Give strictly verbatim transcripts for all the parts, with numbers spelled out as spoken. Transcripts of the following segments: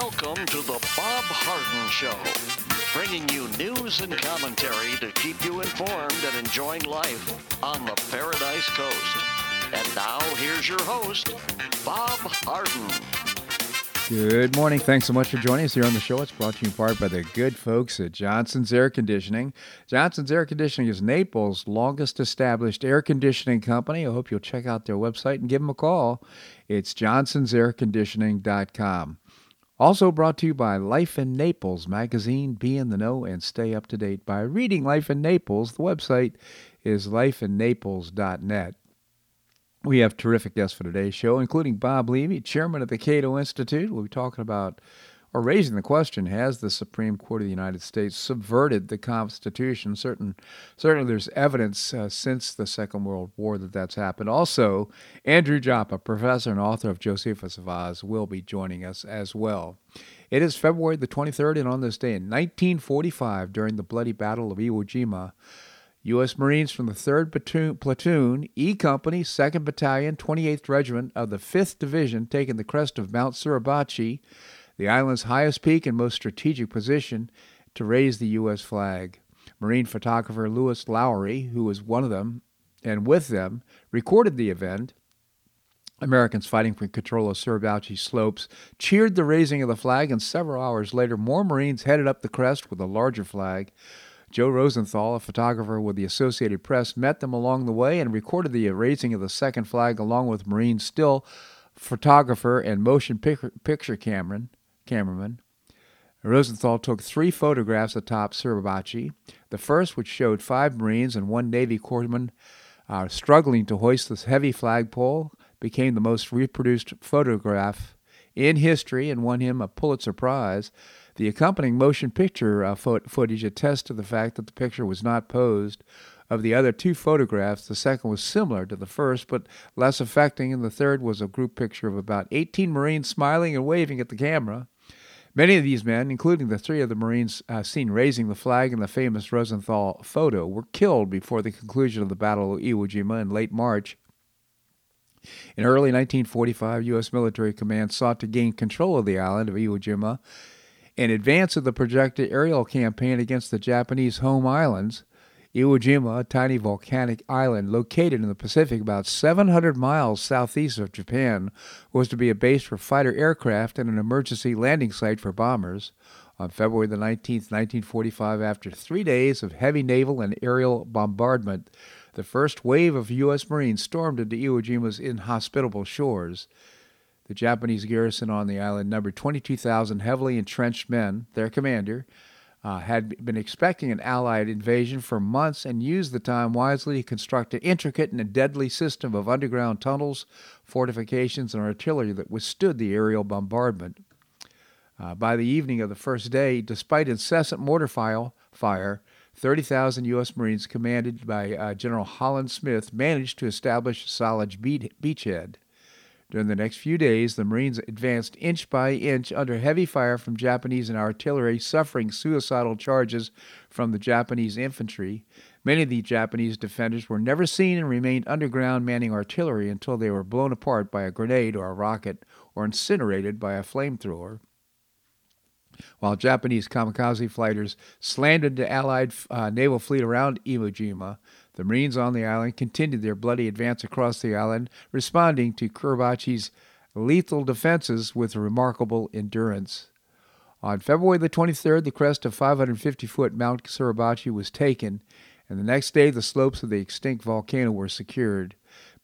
Welcome to the Bob Harden Show, bringing you news and commentary to keep you informed and enjoying life on the Paradise Coast. And now, here's your host, Bob Harden. Good morning. Thanks so much for joining us here on the show. It's brought to you in part by the good folks at Johnson's Air Conditioning. Johnson's Air Conditioning is Naples' longest established air conditioning company. I hope you'll check out their website and give them a call. It's johnsons air conditioning dot com. Also brought to you by Life in Naples magazine. Be in the know and stay up to date by reading Life in Naples. The website is life in naples dot net. We have terrific guests for today's show, including Bob Levy, chairman of the Cato Institute. We'll be talking about or raising the question, has the Supreme Court of the United States subverted the Constitution? Certain, certainly there's evidence uh, since the Second World War that that's happened. Also, Andrew Joppa, professor and author of Josephus of Oz, will be joining us as well. It is February the twenty-third, and on this day in nineteen forty-five, during the bloody Battle of Iwo Jima, U S Marines from the third Platoon, E Company, second Battalion, twenty-eighth Regiment of the fifth Division, taking the crest of Mount Suribachi, the island's highest peak and most strategic position, to raise the U S flag. Marine photographer Lewis Lowry, who was one of them and with them, recorded the event. Americans fighting for control of Suribachi slopes cheered the raising of the flag, and several hours later, more Marines headed up the crest with a larger flag. Joe Rosenthal, a photographer with the Associated Press, met them along the way and recorded the raising of the second flag along with Marine still photographer and motion picture cameraman. cameraman. Rosenthal took three photographs atop Suribachi, the first which showed five Marines and one Navy corpsman uh, struggling to hoist this heavy flagpole, became the most reproduced photograph in history and won him a Pulitzer Prize. The accompanying motion picture uh, fo- footage attests to the fact that the picture was not posed. Of the other two photographs, the second was similar to the first, but less affecting, and the third was a group picture of about eighteen Marines smiling and waving at the camera. Many of these men, including the three of the Marines uh, seen raising the flag in the famous Rosenthal photo, were killed before the conclusion of the Battle of Iwo Jima in late March. In early nineteen forty-five, U S military command sought to gain control of the island of Iwo Jima in advance of the projected aerial campaign against the Japanese home islands. Iwo Jima, a tiny volcanic island located in the Pacific about seven hundred miles southeast of Japan, was to be a base for fighter aircraft and an emergency landing site for bombers. On February the nineteenth, nineteen forty-five, after three days of heavy naval and aerial bombardment, the first wave of U S Marines stormed into Iwo Jima's inhospitable shores. The Japanese garrison on the island numbered twenty-two thousand heavily entrenched men. Their commander Uh, had been expecting an Allied invasion for months and used the time wisely to construct an intricate and a deadly system of underground tunnels, fortifications, and artillery that withstood the aerial bombardment. Uh, by the evening of the first day, despite incessant mortar fire, thirty thousand U S Marines commanded by uh, General Holland Smith managed to establish a solid beachhead. During the next few days, the Marines advanced inch by inch under heavy fire from Japanese and artillery, suffering suicidal charges from the Japanese infantry. Many of the Japanese defenders were never seen and remained underground manning artillery until they were blown apart by a grenade or a rocket or incinerated by a flamethrower. While Japanese kamikaze fighters slandered the Allied uh, naval fleet around Iwo Jima, the Marines on the island continued their bloody advance across the island, responding to Suribachi's lethal defenses with remarkable endurance. On February the twenty-third, the crest of five hundred fifty foot Mount Suribachi was taken, and the next day the slopes of the extinct volcano were secured.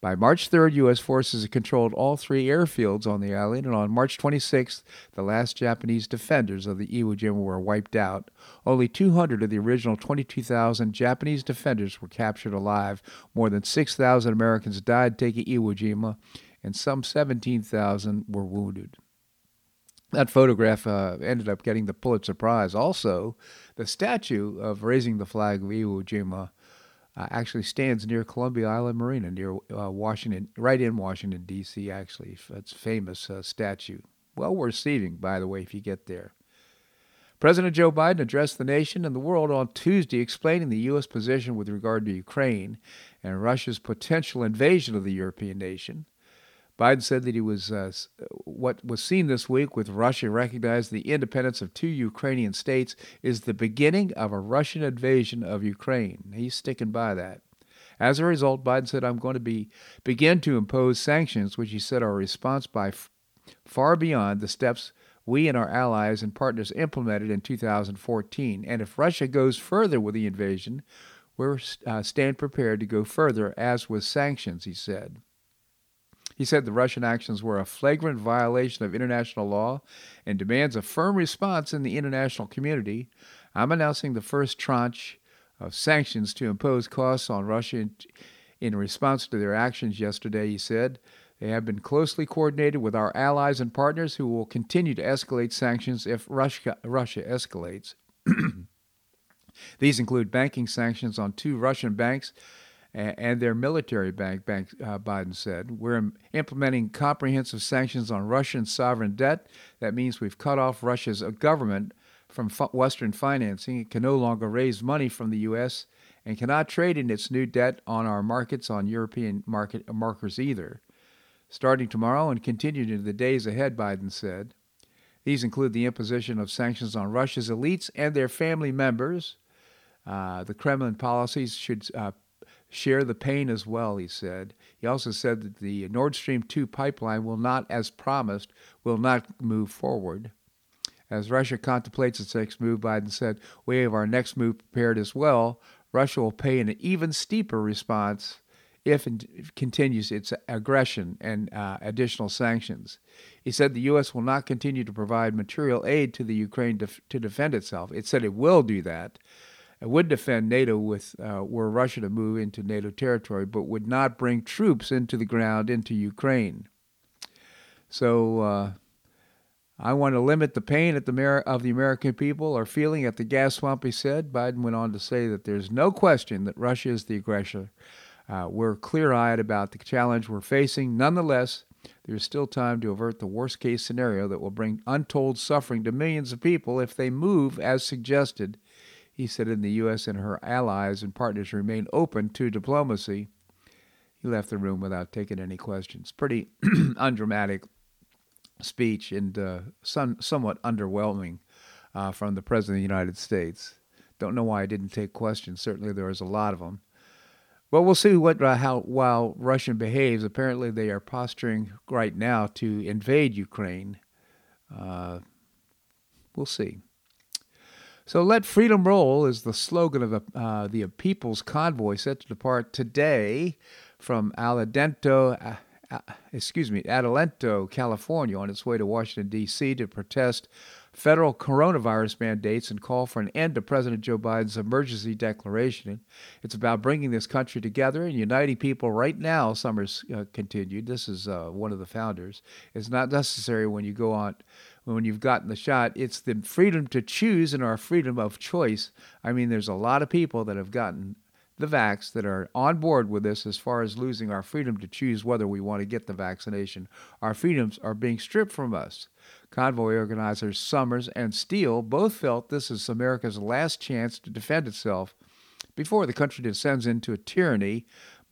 By March third, U S forces controlled all three airfields on the island, and on March twenty-sixth, the last Japanese defenders of the Iwo Jima were wiped out. Only two hundred of the original twenty-two thousand Japanese defenders were captured alive. More than six thousand Americans died taking Iwo Jima, and some seventeen thousand were wounded. That photograph uh, ended up getting the Pulitzer Prize. Also, the statue of raising the flag of Iwo Jima Uh, actually stands near Columbia Island Marina, near uh, Washington, right in Washington, D C, actually. It's a famous uh, statue. Well worth seeing, by the way, if you get there. President Joe Biden addressed the nation and the world on Tuesday, explaining the U S position with regard to Ukraine and Russia's potential invasion of the European nation. Biden said that he was uh, what was seen this week with Russia recognizing the independence of two Ukrainian states is the beginning of a Russian invasion of Ukraine. He's sticking by that. As a result, Biden said, I'm going to be begin to impose sanctions, which he said are a response by f- far beyond the steps we and our allies and partners implemented in two thousand fourteen. And if Russia goes further with the invasion, we're uh, stand prepared to go further, as with sanctions, he said. He said the Russian actions were a flagrant violation of international law and demands a firm response in the international community. I'm announcing the first tranche of sanctions to impose costs on Russia in response to their actions yesterday, he said. They have been closely coordinated with our allies and partners who will continue to escalate sanctions if Russia, Russia escalates. These include banking sanctions on two Russian banks and their military bank, bank uh, Biden said. We're implementing comprehensive sanctions on Russian sovereign debt. That means we've cut off Russia's government from f- Western financing. It can no longer raise money from the U S and cannot trade in its new debt on our markets, on European market markets either. Starting tomorrow and continuing into the days ahead, Biden said. These include the imposition of sanctions on Russia's elites and their family members. Uh, the Kremlin policies should Uh, share the pain as well, he said. He also said that the Nord Stream two pipeline will not, as promised, will not move forward. As Russia contemplates its next move, Biden said, we have our next move prepared as well. Russia will pay an even steeper response if it continues its aggression and uh, additional sanctions. He said the U S will not continue to provide material aid to the Ukraine def- to defend itself. It said it will do that. It would defend NATO with uh, were Russia to move into NATO territory, but would not bring troops into the ground into Ukraine. So uh, I want to limit the pain at the mer- of the American people are feeling at the gas swamp, he said. Biden went on to say that there's no question that Russia is the aggressor. Uh, we're clear-eyed about the challenge we're facing. Nonetheless, there's still time to avert the worst-case scenario that will bring untold suffering to millions of people if they move as suggested. He said in the U S and her allies and partners remain open to diplomacy. He left the room without taking any questions. Pretty undramatic speech and uh, some, somewhat underwhelming uh, from the President of the United States. Don't know why I didn't take questions. Certainly there was a lot of them. Well, we'll see what uh, how while Russia behaves. Apparently they are posturing right now to invade Ukraine. Uh, we'll see. So let freedom roll is the slogan of the, uh, the People's Convoy set to depart today from Adelanto, uh, uh, excuse me, Adelanto, California, on its way to Washington, D C to protest federal coronavirus mandates and call for an end to President Joe Biden's emergency declaration. It's about bringing this country together and uniting people right now, Summers uh, continued. This is uh, one of the founders. It's not necessary when you go on... when you've gotten the shot, it's the freedom to choose and our freedom of choice. I mean, there's a lot of people that have gotten the vax that are on board with this as far as losing our freedom to choose whether we want to get the vaccination. Our freedoms are being stripped from us. Convoy organizers Summers and Steele both felt this is America's last chance to defend itself before the country descends into a tyranny,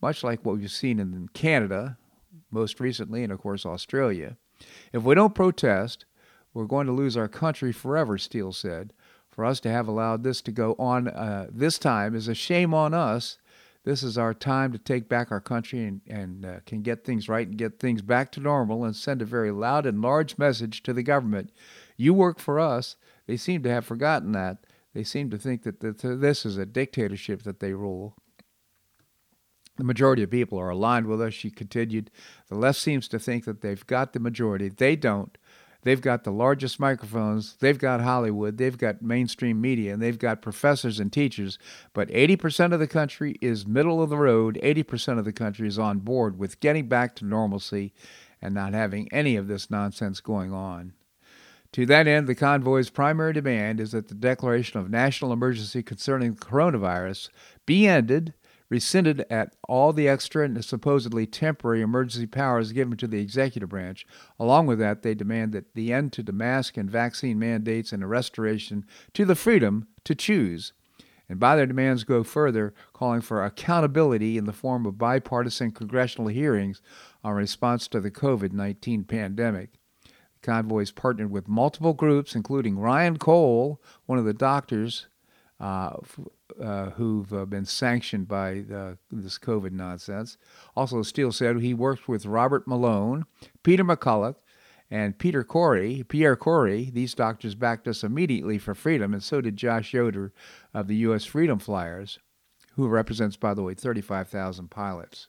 much like what we've seen in Canada, most recently, and of course Australia. If we don't protest, we're going to lose our country forever, Steele said. For us to have allowed this to go on uh, this time is a shame on us. This is our time to take back our country and, and uh, can get things right and get things back to normal and send a very loud and large message to the government. You work for us. They seem to have forgotten that. They seem to think that this is a dictatorship that they rule. The majority of people are aligned with us, she continued. The left seems to think that they've got the majority. They don't. They've got the largest microphones, they've got Hollywood, they've got mainstream media, and they've got professors and teachers. But eighty percent of the country is middle of the road. eighty percent of the country is on board with getting back to normalcy and not having any of this nonsense going on. To that end, the convoy's primary demand is that the declaration of national emergency concerning coronavirus be ended, rescinded at all the extra and supposedly temporary emergency powers given to the executive branch. Along with that, they demand that the end to the mask and vaccine mandates and a restoration to the freedom to choose. and by their demands go further, calling for accountability in the form of bipartisan congressional hearings on response to the covid nineteen pandemic. The convoys partnered with multiple groups, including Ryan Cole, one of the doctors uh, f- uh, who've uh, been sanctioned by the, this COVID nonsense. Also, Steele said he worked with Robert Malone, Peter McCulloch, and Peter Corey, Pierre Corey. These doctors backed us immediately for freedom, and so did Josh Yoder of the U S Freedom Flyers, who represents, by the way, thirty-five thousand pilots.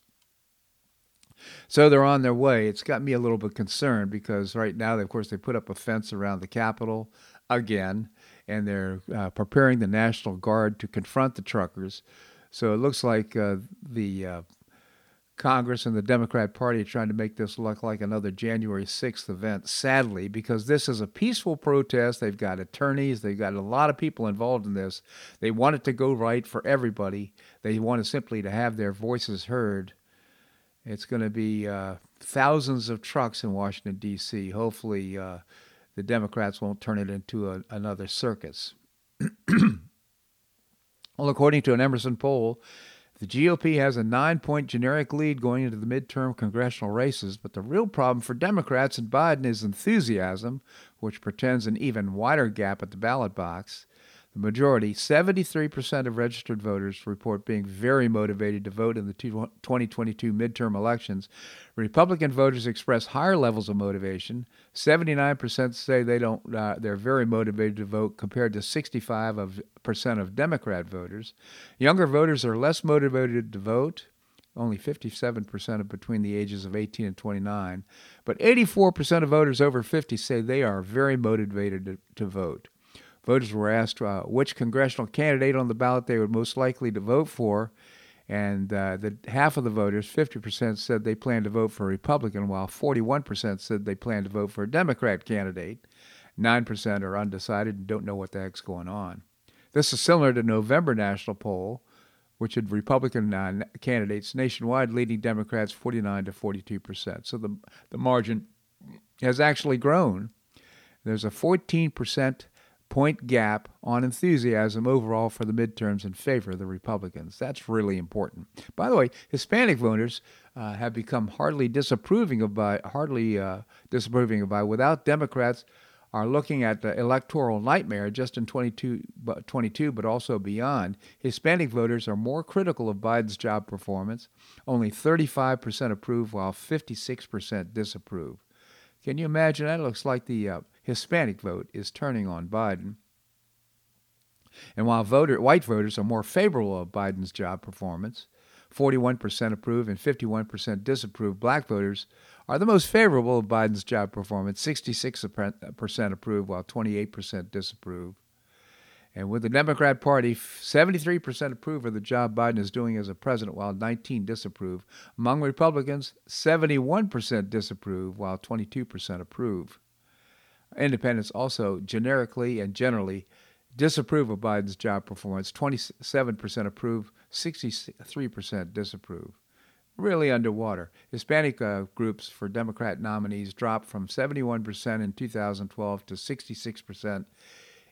So they're on their way. It's got me a little bit concerned because right now, of course, they put up a fence around the Capitol again, and they're uh, preparing the National Guard to confront the truckers. So it looks like uh, the uh, Congress and the Democrat Party are trying to make this look like another January sixth event, sadly, because this is a peaceful protest. They've got attorneys. They've got a lot of people involved in this. They want it to go right for everybody. They want to simply to have their voices heard. It's going to be uh, thousands of trucks in Washington, D C Hopefully uh, the Democrats won't turn it into a, another circus. Well, according to an Emerson poll, the G O P has a nine-point generic lead going into the midterm congressional races, but the real problem for Democrats and Biden is enthusiasm, which portends an even wider gap at the ballot box. The majority, seventy-three percent of registered voters, report being very motivated to vote in the twenty twenty-two midterm elections. Republican voters express higher levels of motivation. seventy-nine percent say they don't, uh, they're very motivated to vote, compared to sixty-five percent of Democrat voters. Younger voters are less motivated to vote, only fifty-seven percent of between the ages of eighteen and twenty-nine. But eighty-four percent of voters over fifty say they are very motivated to, to vote. Voters were asked uh, which congressional candidate on the ballot they were most likely to vote for, and uh, the, half of the voters, fifty percent, said they planned to vote for a Republican, while forty-one percent said they planned to vote for a Democrat candidate. nine percent are undecided and don't know what the heck's going on. This is similar to November national poll, which had Republican uh, candidates nationwide leading Democrats forty-nine to forty-two percent. So the, the margin has actually grown. There's a fourteen percent point gap on enthusiasm overall for the midterms in favor of the Republicans. That's really important. By the way, Hispanic voters uh, have become hardly disapproving of by hardly uh, disapproving of by without Democrats are looking at the electoral nightmare just in twenty-two, twenty-two, but also beyond. Hispanic voters are more critical of Biden's job performance. Only thirty-five percent approve, while fifty-six percent disapprove. Can you imagine? That looks like the uh, Hispanic vote is turning on Biden. And while voter, white voters are more favorable of Biden's job performance, forty-one percent approve and fifty-one percent disapprove. Black voters are the most favorable of Biden's job performance, sixty-six percent approve, while twenty-eight percent disapprove. And with the Democrat Party, seventy-three percent approve of the job Biden is doing as a president, while nineteen percent disapprove. Among Republicans, seventy-one percent disapprove, while twenty-two percent approve. Independents also generically and generally disapprove of Biden's job performance. twenty-seven percent approve, sixty-three percent disapprove. Really underwater. Hispanic uh, groups for Democrat nominees dropped from seventy-one percent in two thousand twelve to sixty-six percent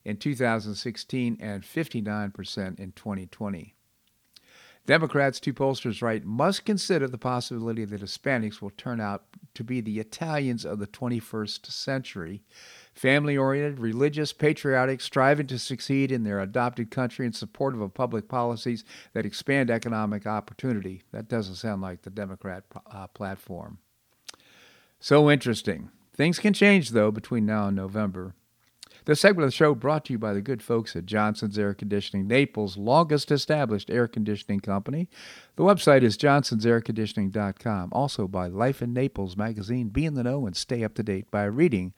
in two thousand sixteen and fifty-nine percent in twenty twenty. Democrats, two pollsters write, must consider the possibility that Hispanics will turn out to be the Italians of the twenty-first century, family-oriented, religious, patriotic, striving to succeed in their adopted country and supportive of public policies that expand economic opportunity. That doesn't sound like the Democrat uh, platform. So interesting. Things can change, though, between now and November. This segment of the show brought to you by the good folks at Johnson's Air Conditioning, Naples' longest established air conditioning company. The website is johnsons air conditioning dot com. Also by Life in Naples magazine. Be in the know and stay up to date by reading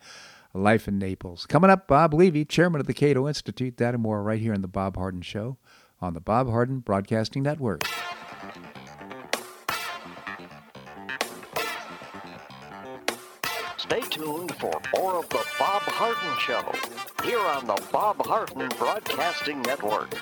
Life in Naples. Coming up, Bob Levy, chairman of the Cato Institute. That and more right here on The Bob Harden Show on the Bob Harden Broadcasting Network. Stay tuned for more of The Bob Harden Show, here on the Bob Harden Broadcasting Network.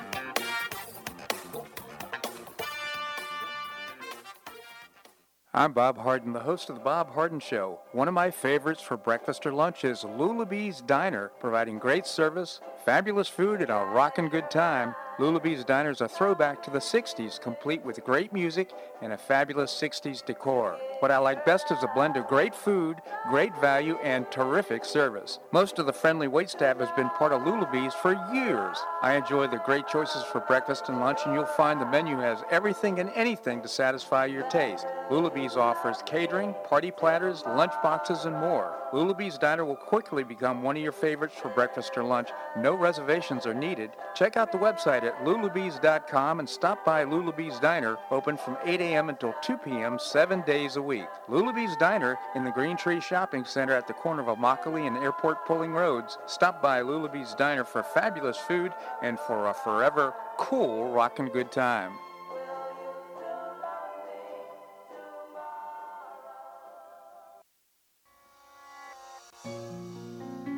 I'm Bob Harden, the host of The Bob Harden Show. One of my favorites for breakfast or lunch is Lulubee's Diner, providing great service, fabulous food, and a rockin' good time. Lulubee's Diner is a throwback to the sixties, complete with great music and a fabulous sixties decor. What I like best is a blend of great food, great value, and terrific service. Most of the friendly waitstaff has been part of Lulubee's for years. I enjoy the great choices for breakfast and lunch, and you'll find the menu has everything and anything to satisfy your taste. Lulubee's offers catering, party platters, lunch boxes, and more. Lulubee's Diner will quickly become one of your favorites for breakfast or lunch. No reservations are needed. Check out the website at lulubees dot com and stop by Lulubee's Diner, open from eight a.m. until two p.m., seven days a week. Lulubee's Diner in the Green Tree Shopping Center at the corner of Immokalee and Airport Pulling Roads. Stop by Lulubee's Diner for fabulous food and for a forever cool, rockin' good time.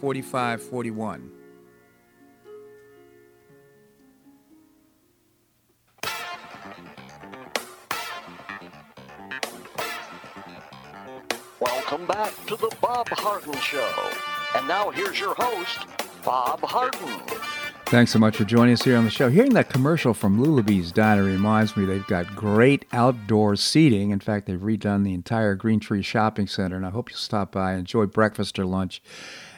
four five four one. Welcome back to the Bob Harden Show. And now here's your host, Bob Harden. Thanks so much for joining us here on the show. Hearing that commercial from Lulubee's Diner reminds me they've got great outdoor seating. In fact, they've redone the entire Green Tree Shopping Center, and I hope you'll stop by and enjoy breakfast or lunch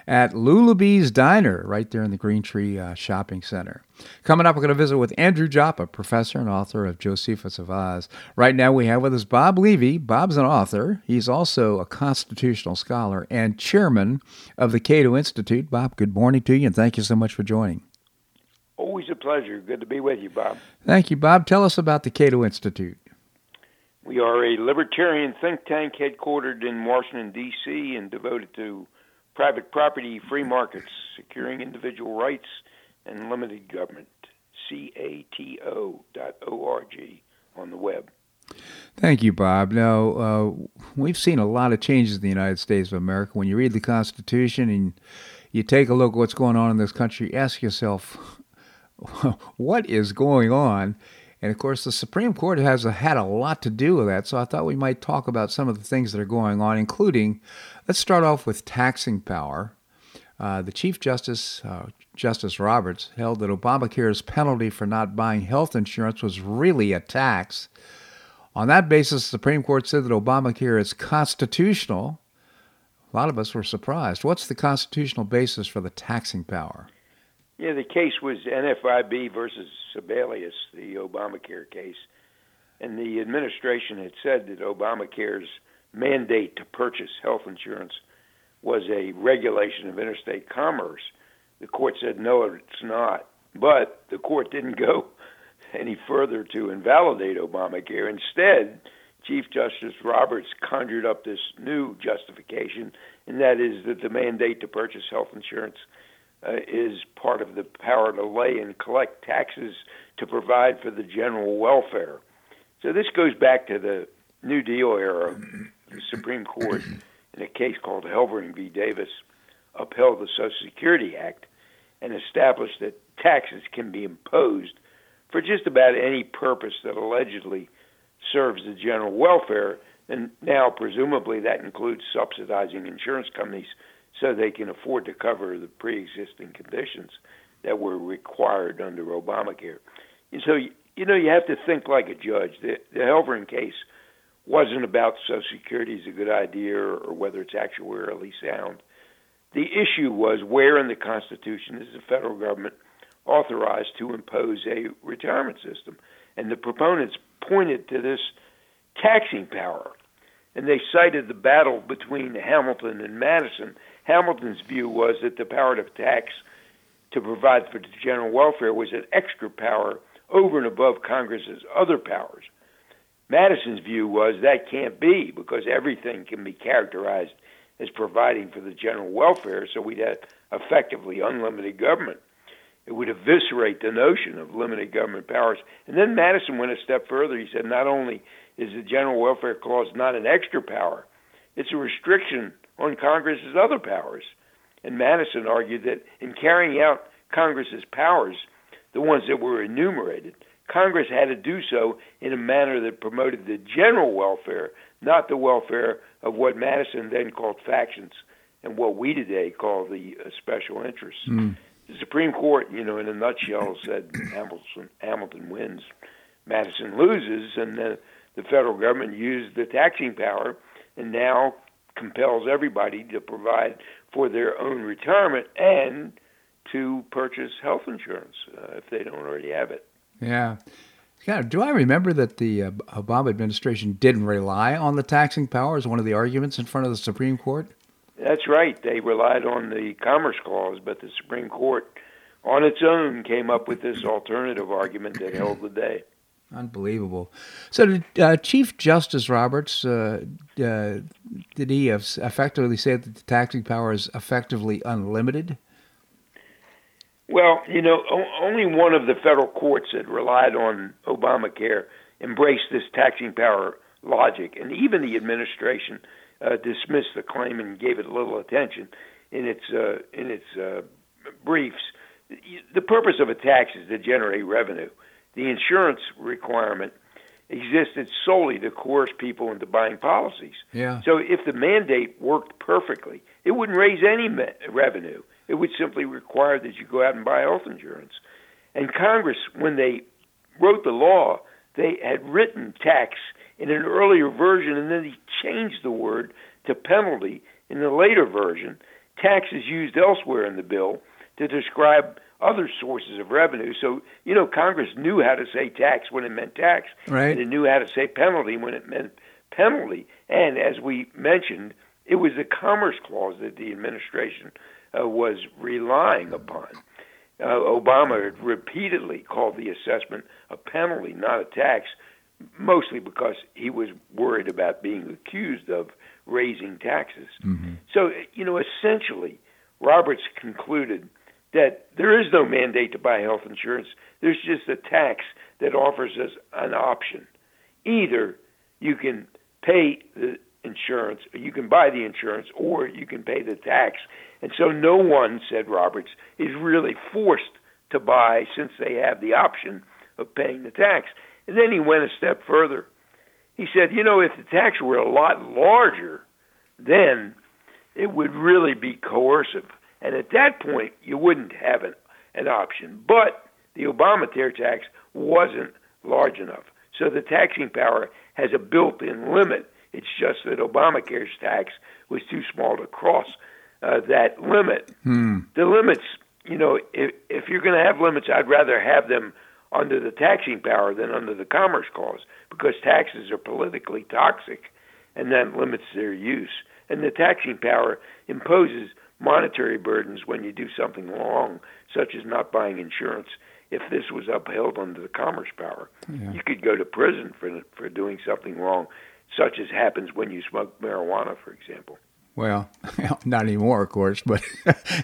at Lulubee's Diner, right there in the Green Tree uh, Shopping Center. Coming up, we're going to visit with Andrew Joppa, professor and author of Josephus of Oz. Right now, we have with us Bob Levy. Bob's an author. He's also a constitutional scholar and chairman of the Cato Institute. Bob, good morning to you, and thank you so much for joining. Always a pleasure. Good to be with you, Bob. Thank you, Bob. Tell us about the Cato Institute. We are a libertarian think tank headquartered in Washington, D C, and devoted to private property, free markets, securing individual rights, and limited government. C A T O dot O R G on the web. Thank you, Bob. Now, uh, we've seen a lot of changes in the United States of America. When you read the Constitution and you take a look at what's going on in this country, ask yourself, what is going on? And, of course, the Supreme Court has had a lot to do with that, so I thought we might talk about some of the things that are going on, including, let's start off with taxing power. Uh, the Chief Justice, uh, Justice Roberts, held that Obamacare's penalty for not buying health insurance was really a tax. On that basis, the Supreme Court said that Obamacare is constitutional. A lot of us were surprised. What's the constitutional basis for the taxing power? Yeah, the case was N F I B versus Sebelius, the Obamacare case. And the administration had said that Obamacare's mandate to purchase health insurance was a regulation of interstate commerce. The court said, no, it's not. But the court didn't go any further to invalidate Obamacare. Instead, Chief Justice Roberts conjured up this new justification, and that is that the mandate to purchase health insurance Uh, is part of the power to lay and collect taxes to provide for the general welfare. So this goes back to the New Deal era. The Supreme Court, in a case called Helvering v. Davis, upheld the Social Security Act and established that taxes can be imposed for just about any purpose that allegedly serves the general welfare, and now presumably that includes subsidizing insurance companies so they can afford to cover the pre-existing conditions that were required under Obamacare. And so, you know, you have to think like a judge. The, the Helvering case wasn't about Social Security is a good idea or whether it's actuarially sound. The issue was where in the Constitution is the federal government authorized to impose a retirement system. and the proponents pointed to this taxing power, and they cited the battle between Hamilton and Madison. Hamilton's view was that the power to tax to provide for the general welfare was an extra power over and above Congress's other powers. Madison's view was that can't be, because everything can be characterized as providing for the general welfare, so we'd have effectively unlimited government. It would eviscerate the notion of limited government powers. And then Madison went a step further. He said not only is the general welfare clause not an extra power, it's a restriction on Congress's other powers. And Madison argued that in carrying out Congress's powers, the ones that were enumerated, Congress had to do so in a manner that promoted the general welfare, not the welfare of what Madison then called factions and what we today call the uh, special interests. Mm. The Supreme Court, you know, in a nutshell, said Hamilton, Hamilton wins, Madison loses, and the, the federal government used the taxing power and now compels everybody to provide for their own retirement and to purchase health insurance uh, if they don't already have it. Yeah. Yeah. Do I remember that the uh, Obama administration didn't rely on the taxing power as one of the arguments in front of the Supreme Court? That's right. They relied on the Commerce Clause, but the Supreme Court on its own came up with this alternative argument that held the day. Unbelievable. So did, uh, Chief Justice Roberts, uh, uh, did he effectively say that the taxing power is effectively unlimited? Well, you know, only one of the federal courts that relied on Obamacare embraced this taxing power logic, and even the administration uh, dismissed the claim and gave it little attention in its uh, in its uh, briefs. The purpose of a tax is to generate revenue. The insurance requirement existed solely to coerce people into buying policies. Yeah. So if the mandate worked perfectly, it wouldn't raise any ma- revenue. It would simply require that you go out and buy health insurance. And Congress, when they wrote the law, they had written tax in an earlier version, and then they changed the word to penalty in the later version. Tax is used elsewhere in the bill to describe other sources of revenue. So, you know, Congress knew how to say tax when it meant tax. Right. And it knew how to say penalty when it meant penalty. And as we mentioned, it was the Commerce Clause that the administration Uh, was relying upon. Uh, Obama repeatedly called the assessment a penalty, not a tax, mostly because he was worried about being accused of raising taxes. Mm-hmm. So, you know, essentially, Roberts concluded that there is no mandate to buy health insurance. There's just a tax that offers us an option. Either you can pay the insurance, you can buy the insurance, or you can pay the tax. And so no one, said Roberts, is really forced to buy since they have the option of paying the tax. And then he went a step further. He said, you know, if the tax were a lot larger, then it would really be coercive. And at that point, you wouldn't have an, an option. But the Obamacare tax wasn't large enough. So the taxing power has a built-in limit. It's just that Obamacare's tax was too small to cross uh, that limit. Hmm. The limits, you know, if, if you're going to have limits, I'd rather have them under the taxing power than under the Commerce Clause, because taxes are politically toxic, and that limits their use. And the taxing power imposes monetary burdens when you do something wrong, such as not buying insurance. If this was upheld under the Commerce power, yeah. you could go to prison for for doing something wrong, such as happens when you smoke marijuana, for example. Well, not anymore, of course. But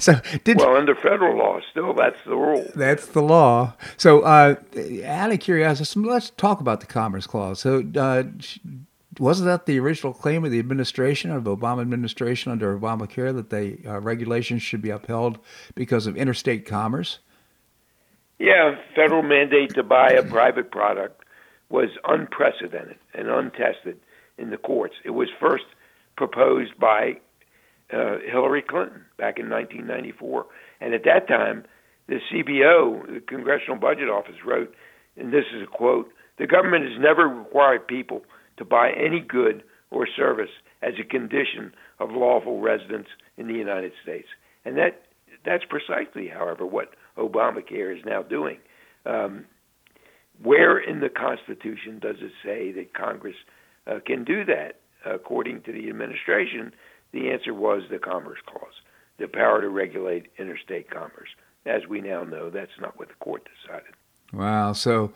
so did. Well, under federal law, still that's the rule. That's the law. So, uh, out of curiosity, let's talk about the Commerce Clause. So, uh, wasn't that the original claim of the administration, of the Obama administration under Obamacare, that the uh, regulations should be upheld because of interstate commerce? Yeah, federal mandate to buy a private product was unprecedented and untested in the courts. It was first proposed by uh, Hillary Clinton back in nineteen ninety-four. And at that time, the C B O, the Congressional Budget Office, wrote, and this is a quote, "The government has never required people to buy any good or service as a condition of lawful residence in the United States." And that that's precisely, however, what Obamacare is now doing. Um, Where in the Constitution does it say that Congress uh, can do that? According to the administration, the answer was the Commerce Clause, the power to regulate interstate commerce. As we now know, that's not what the court decided. Wow. So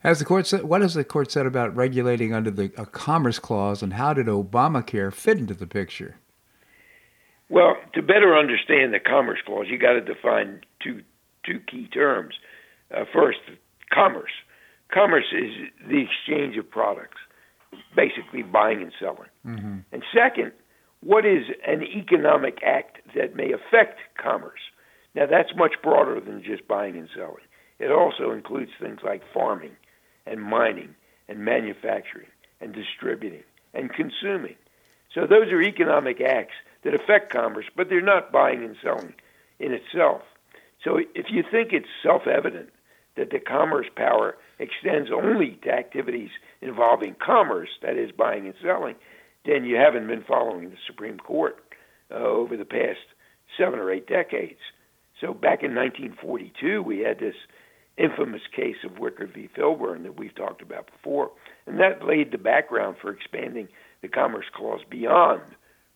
has the court said, what has the court said about regulating under the a Commerce Clause, and how did Obamacare fit into the picture? Well, to better understand the Commerce Clause, you got to define two two key terms. Uh, first, commerce. Commerce is the exchange of products, basically buying and selling. Mm-hmm. And second, what is an economic act that may affect commerce? Now, that's much broader than just buying and selling. It also includes things like farming and mining and manufacturing and distributing and consuming. So those are economic acts that affect commerce, but they're not buying and selling in itself. So if you think it's self-evident that the commerce power extends only to activities involving commerce, that is, buying and selling, then you haven't been following the Supreme Court uh, over the past seven or eight decades. So back in nineteen forty-two, we had this infamous case of Wicker v. Filburn that we've talked about before, and that laid the background for expanding the Commerce Clause beyond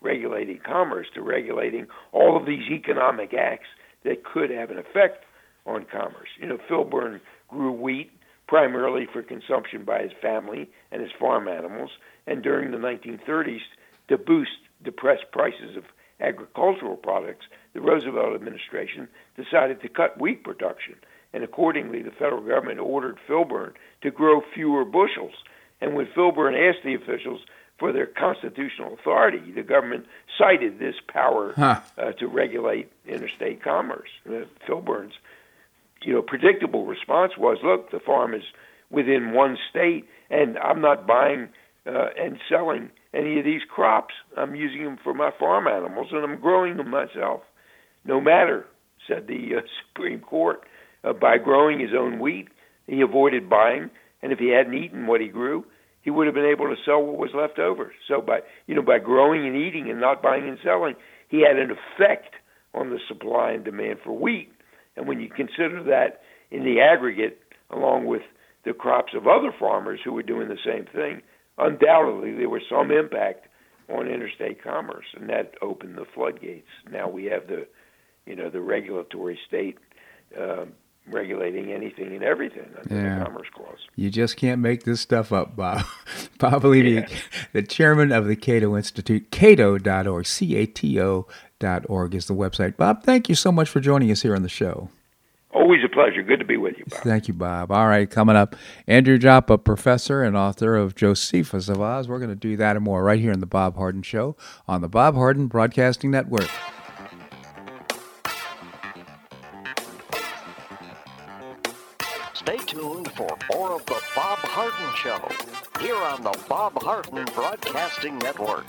regulating commerce to regulating all of these economic acts that could have an effect on commerce. You know, Filburn grew wheat primarily for consumption by his family and his farm animals, and during the nineteen thirties, to boost depressed prices of agricultural products, the Roosevelt administration decided to cut wheat production, and accordingly, the federal government ordered Filburn to grow fewer bushels. And when Filburn asked the officials for their constitutional authority, the government cited this power huh. uh, to regulate interstate commerce. Uh, Filburn's, you know, predictable response was, "Look, the farm is within one state, and I'm not buying uh, and selling any of these crops. I'm using them for my farm animals, and I'm growing them myself." No matter, said the uh, Supreme Court. Uh, by growing his own wheat, he avoided buying, and if he hadn't eaten what he grew, he would have been able to sell what was left over. So by, you know, by growing and eating and not buying and selling, he had an effect on the supply and demand for wheat. And when you consider that in the aggregate, along with the crops of other farmers who were doing the same thing, undoubtedly there was some impact on interstate commerce, and that opened the floodgates. Now we have the, you know, the regulatory state um, regulating anything and everything under yeah. the Commerce Clause. You just can't make this stuff up, Bob. Bob Levy, yeah. the chairman of the Cato Institute, cato dot org, C A T O dot org is the website. Bob, thank you so much for joining us here on the show. Always a pleasure. Good to be with you, Bob. Thank you, Bob. All right, coming up, Andrew Joppa, professor and author of Josephus of Oz. We're going to do that and more right here in The Bob Harden Show on the Bob Harden Broadcasting Network. Stay tuned for more of The Bob Harden Show here on the Bob Harden Broadcasting Network.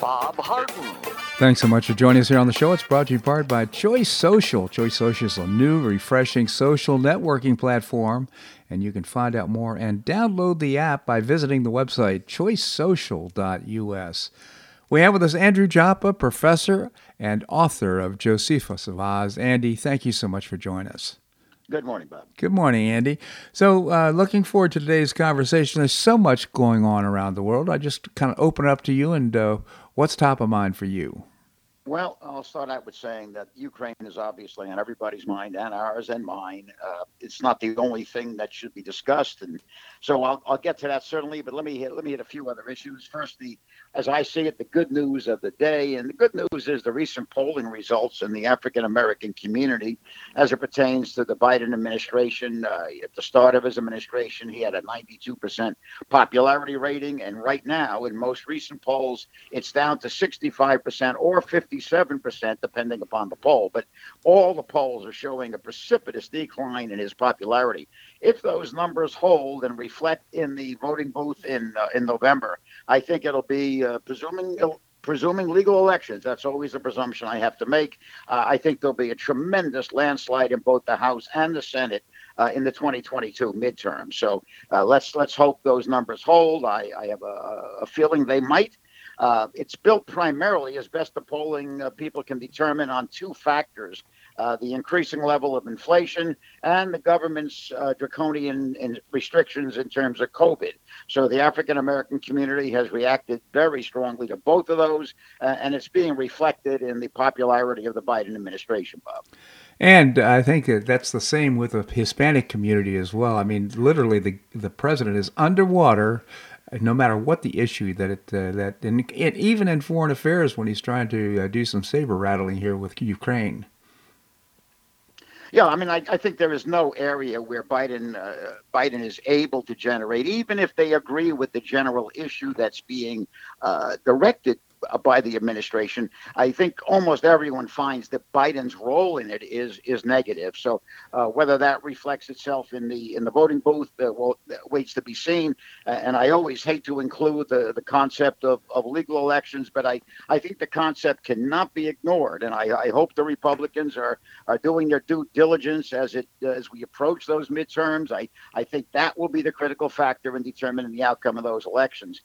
Bob Harden. Thanks so much for joining us here on the show. It's brought to you in part by Choice Social. Choice Social is a new, refreshing social networking platform, and you can find out more and download the app by visiting the website choice social dot u s. We have with us Andrew Joppa, professor and author of Josephus of Oz. Andy, thank you so much for joining us. Good morning, Bob. Good morning, Andy. So uh, looking forward to today's conversation. There's so much going on around the world. I just kind of open it up to you, and uh, what's top of mind for you? Well, I'll start out with saying that Ukraine is obviously on everybody's mind, and ours and mine. Uh, it's not the only thing that should be discussed, and so I'll, I'll get to that certainly, but let me hit, let me hit a few other issues. First, the, as I see it, the good news of the day, and the good news is the recent polling results in the African-American community as it pertains to the Biden administration. Uh, at the start of his administration, he had a ninety-two percent popularity rating, and right now, in most recent polls, it's down to sixty-five percent or fifty-seven percent, depending upon the poll. But all the polls are showing a precipitous decline in his popularity. If those numbers hold and reflect in the voting booth in uh, in November, I think it'll be, uh, presuming it'll, presuming legal elections, that's always a presumption I have to make, uh, I think there'll be a tremendous landslide in both the House and the Senate uh, in the twenty twenty-two midterm. So uh, let's let's hope those numbers hold. I, I have a, a feeling they might. Uh, it's built primarily, as best the polling uh, people can determine, on two factors. Uh, the increasing level of inflation and the government's uh, draconian in restrictions in terms of COVID. So the African-American community has reacted very strongly to both of those, uh, and it's being reflected in the popularity of the Biden administration, Bob. And I think that's the same with the Hispanic community as well. I mean, literally, the, the president is underwater, no matter what the issue that it, uh, that and it, even in foreign affairs when he's trying to uh, do some saber rattling here with Ukraine. Yeah, I mean, I, I think there is no area where Biden uh, Biden is able to generate, even if they agree with the general issue that's being uh, directed by the administration. I think almost everyone finds that Biden's role in it is is negative. So uh, whether that reflects itself in the in the voting booth uh, well, waits to be seen. Uh, and I always hate to include the, the concept of, of legal elections, but I, I think the concept cannot be ignored. And I, I hope the Republicans are, are doing their due diligence as it uh, as we approach those midterms. I, I think that will be the critical factor in determining the outcome of those elections.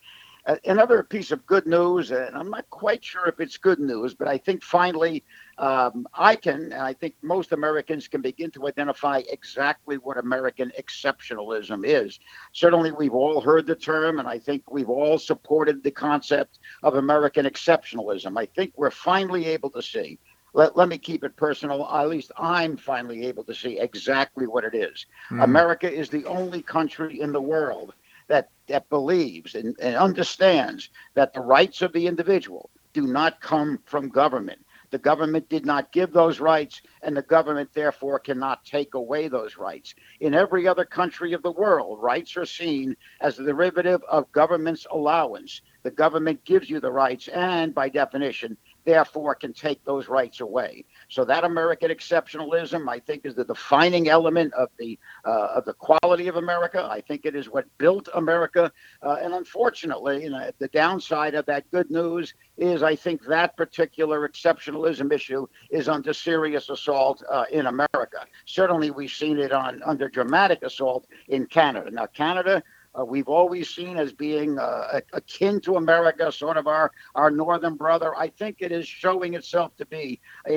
Another piece of good news, and I'm not quite sure if it's good news, but I think finally um, I can, and I think most Americans can begin to identify exactly what American exceptionalism is. Certainly we've all heard the term, and I think we've all supported the concept of American exceptionalism. I think we're finally able to see. Let, let me keep it personal. At least I'm finally able to see exactly what it is. Mm. America is the only country in the world that that believes and, and understands that the rights of the individual do not come from government. The government did not give those rights, and the government, therefore, cannot take away those rights. In every other country of the world, rights are seen as the derivative of government's allowance. The government gives you the rights and, by definition, therefore can take those rights away. So that American exceptionalism, I think, is the defining element of the uh, of the quality of America. I think it is what built America. Uh, and unfortunately, you know, the downside of that good news is I think that particular exceptionalism issue is under serious assault uh, in America. Certainly we've seen it on under dramatic assault in Canada. Now, Canada, Uh, we've always seen as being uh, akin to America, sort of our, our northern brother. I think it is showing itself to be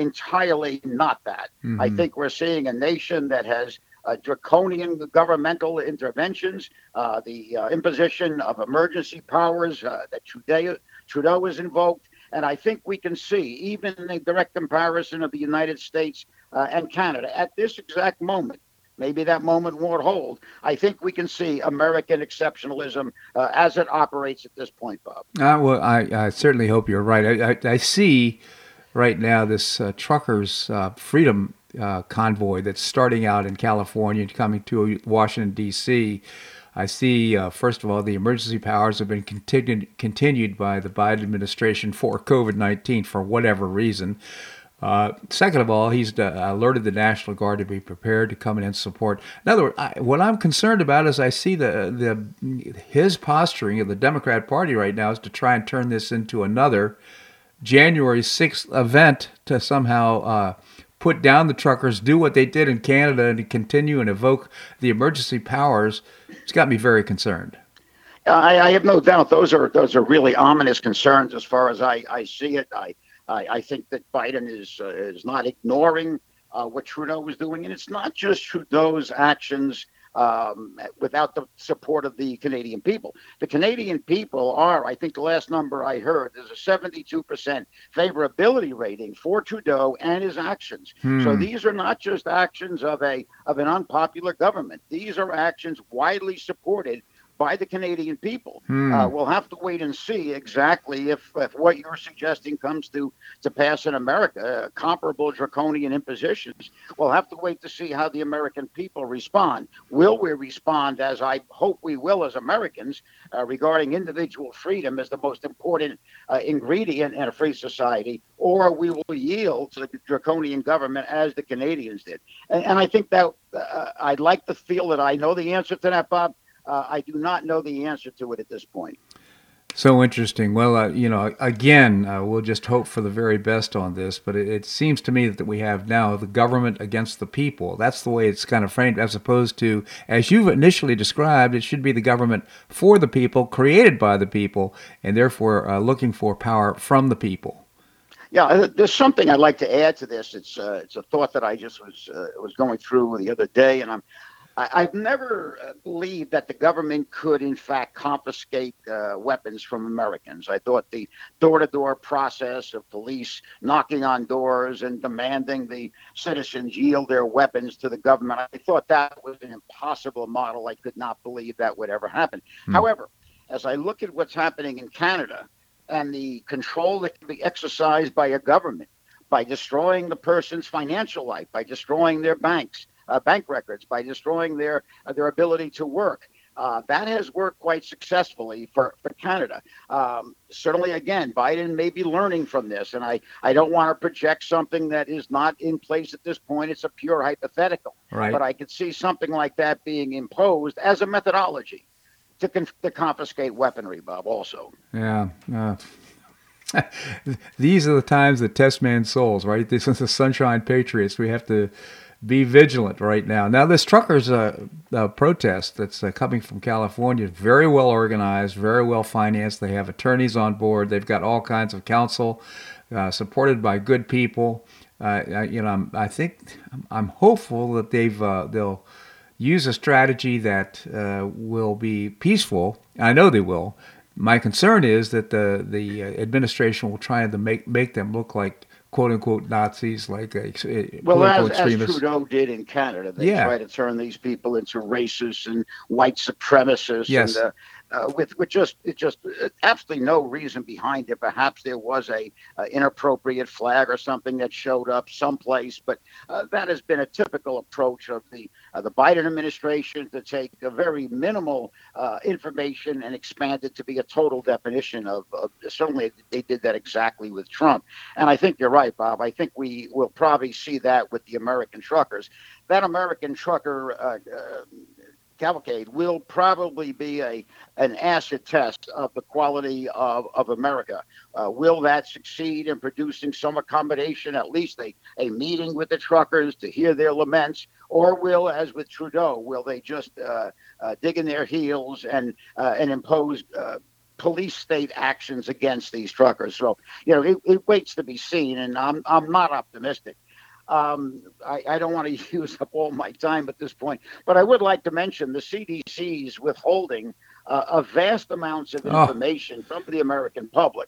entirely not that. Mm-hmm. I think we're seeing a nation that has Uh, draconian governmental interventions, uh, the uh, imposition of emergency powers uh, that Trudeau, Trudeau has invoked. And I think we can see, even in the direct comparison of the United States uh, and Canada, at this exact moment, Maybe that moment won't hold. I think we can see American exceptionalism uh, as it operates at this point, Bob. Uh, well, I, I certainly hope you're right. I, I, I see right now this uh, truckers' uh, freedom uh, convoy that's starting out in California and coming to Washington, D C. I see, uh, first of all, the emergency powers have been continued, continued by the Biden administration for covid nineteen for whatever reason. Uh, second of all, he's uh, alerted the National Guard to be prepared to come in and support. In other words, I, what I'm concerned about is I see the the his posturing of the Democrat Party right now is to try and turn this into another January sixth event to somehow uh, put down the truckers, do what they did in Canada, and continue and evoke the emergency powers. It's got me very concerned. I, I have no doubt those are those are really ominous concerns as far as I, I see it. I I, I think that Biden is uh, is not ignoring uh, what Trudeau was doing. And it's not just Trudeau's actions um, without the support of the Canadian people. The Canadian people are, I think the last number I heard, there's a seventy-two percent favorability rating for Trudeau and his actions. Hmm. So these are not just actions of a of an unpopular government. These are actions widely supported by the Canadian people. Hmm. Uh, we'll have to wait and see exactly if, if what you're suggesting comes to, to pass in America, uh, comparable draconian impositions. We'll have to wait to see how the American people respond. Will we respond, as I hope we will as Americans, uh, regarding individual freedom as the most important uh, ingredient in a free society, or we will yield to the draconian government as the Canadians did? And, and I think that uh, I'd like to feel that I know the answer to that, Bob. Uh, I do not know the answer to it at this point. So interesting. Well, uh, you know, again, uh, we'll just hope for the very best on this. But it, it seems to me that we have now the government against the people. That's the way it's kind of framed, as opposed to, as you've initially described, it should be the government for the people, created by the people, and therefore uh, looking for power from the people. Yeah, there's something I'd like to add to this. It's uh, it's a thought that I just was uh, was going through the other day, and I'm. I've never believed that the government could, in fact, confiscate uh, weapons from Americans. I thought the door-to-door process of police knocking on doors and demanding the citizens yield their weapons to the government, I thought that was an impossible model. I could not believe that would ever happen. Mm. However, as I look at what's happening in Canada and the control that can be exercised by a government, by destroying the person's financial life, by destroying their banks, Uh, bank records, by destroying their uh, their ability to work. Uh, that has worked quite successfully for, for Canada. Um, certainly, again, Biden may be learning from this, and I, I don't want to project something that is not in place at this point. It's a pure hypothetical. Right. But I could see something like that being imposed as a methodology to, con- to confiscate weaponry, Bob, also. Yeah. Uh... These are the times that test man's souls, right? This is the Sunshine Patriots. We have to be vigilant right now. Now, this truckers' uh, uh, protest that's uh, coming from California is very well organized, very well financed. They have attorneys on board. They've got all kinds of counsel, uh, supported by good people. Uh, you know, I'm, I think I'm hopeful that they've uh, they'll use a strategy that uh, will be peaceful. I know they will. My concern is that the the administration will try to make make them look like, quote unquote, Nazis, like uh, well, as, as Trudeau did in Canada. They yeah. try to turn these people into racists and white supremacists. Yes. And, uh, Uh, with with just it just uh, absolutely no reason behind it. Perhaps there was a uh, inappropriate flag or something that showed up someplace, but uh, that has been a typical approach of the uh, the Biden administration, to take a very minimal uh, information and expand it to be a total definition of, of. Certainly, they did that exactly with Trump, and I think you're right, Bob. I think we will probably see that with the American truckers. That American trucker. Uh, uh, Cavalcade will probably be a an acid test of the quality of, of America. Uh, will that succeed in producing some accommodation, at least a, a meeting with the truckers to hear their laments? Or will, as with Trudeau, will they just uh, uh, dig in their heels and, uh, and impose uh, police state actions against these truckers? So, you know, it, it waits to be seen, and I'm I'm not optimistic. Um, I, I don't want to use up all my time at this point, but I would like to mention the C D C's withholding uh, of vast amounts of information oh. from the American public.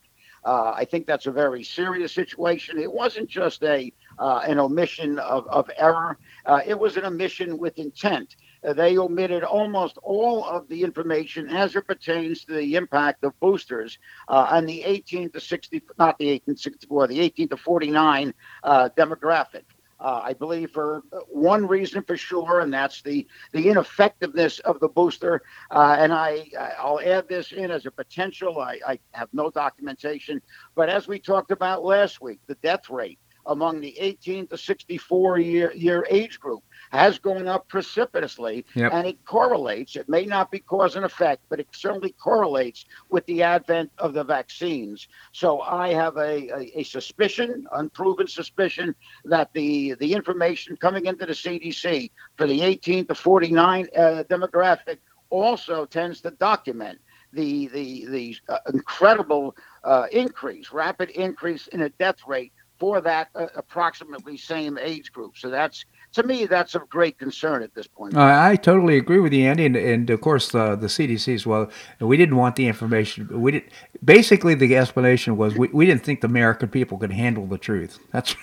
Uh, I think that's a very serious situation. It wasn't just a uh, an omission of, of error. Uh, it was an omission with intent. Uh, they omitted almost all of the information as it pertains to the impact of boosters uh, on the eighteen to sixty, not the eighteen to sixty-four, the eighteen to forty-nine uh, demographic. Uh, I believe for one reason for sure, and that's the, the ineffectiveness of the booster. Uh, and I, I'll add this in as a potential. I, I have no documentation. But as we talked about last week, the death rate among the eighteen to sixty-four year, year age group has gone up precipitously, yep. and it correlates. It may not be cause and effect, but it certainly correlates with the advent of the vaccines. So I have a, a, a suspicion, unproven suspicion, that the, the information coming into the C D C for the eighteen to forty-nine uh, demographic also tends to document the, the, the uh, incredible uh, increase, rapid increase in a death rate for that uh, approximately same age group. So that's, to me, that's of great concern at this point. Uh, I totally agree with you, Andy. And, and of course, uh, the C D C as well, we didn't want the information. We did. Basically, the explanation was we, we didn't think the American people could handle the truth. That's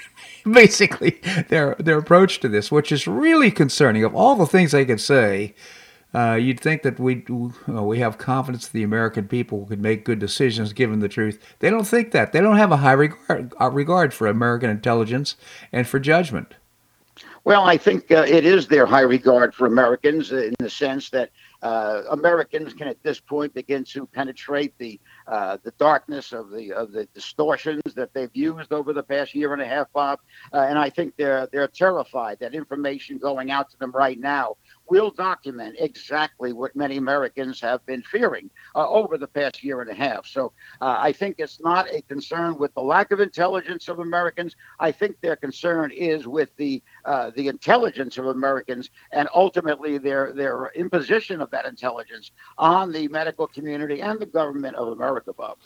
basically their their approach to this, which is really concerning. Of all the things they could say, uh, you'd think that we uh, we have confidence that the American people could make good decisions given the truth. They don't think that. They don't have a high regard, uh, regard for American intelligence and for judgment. Well, I think uh, it is their high regard for Americans in the sense that uh, Americans can at this point begin to penetrate the uh, the darkness of the of the distortions that they've used over the past year and a half, Bob. Uh, and I think they're they're terrified that information going out to them right now will document exactly what many Americans have been fearing uh, over the past year and a half. So uh, I think it's not a concern with the lack of intelligence of Americans. I think their concern is with the uh, the intelligence of Americans and ultimately their, their imposition of that intelligence on the medical community and the government of America, Bob.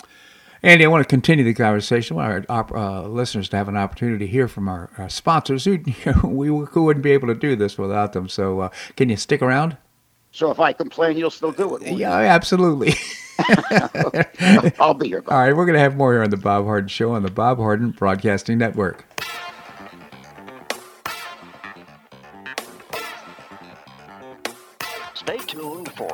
Andy, I want to continue the conversation. I want our uh, listeners to have an opportunity to hear from our, our sponsors. Who, you know, we wouldn't be able to do this without them. So uh, can you stick around? So if I complain, you'll still do it. Yeah, absolutely. Okay. I'll be here, Bob. All right, we're going to have more here on The Bob Harden Show on the Bob Harden Broadcasting Network. Stay tuned for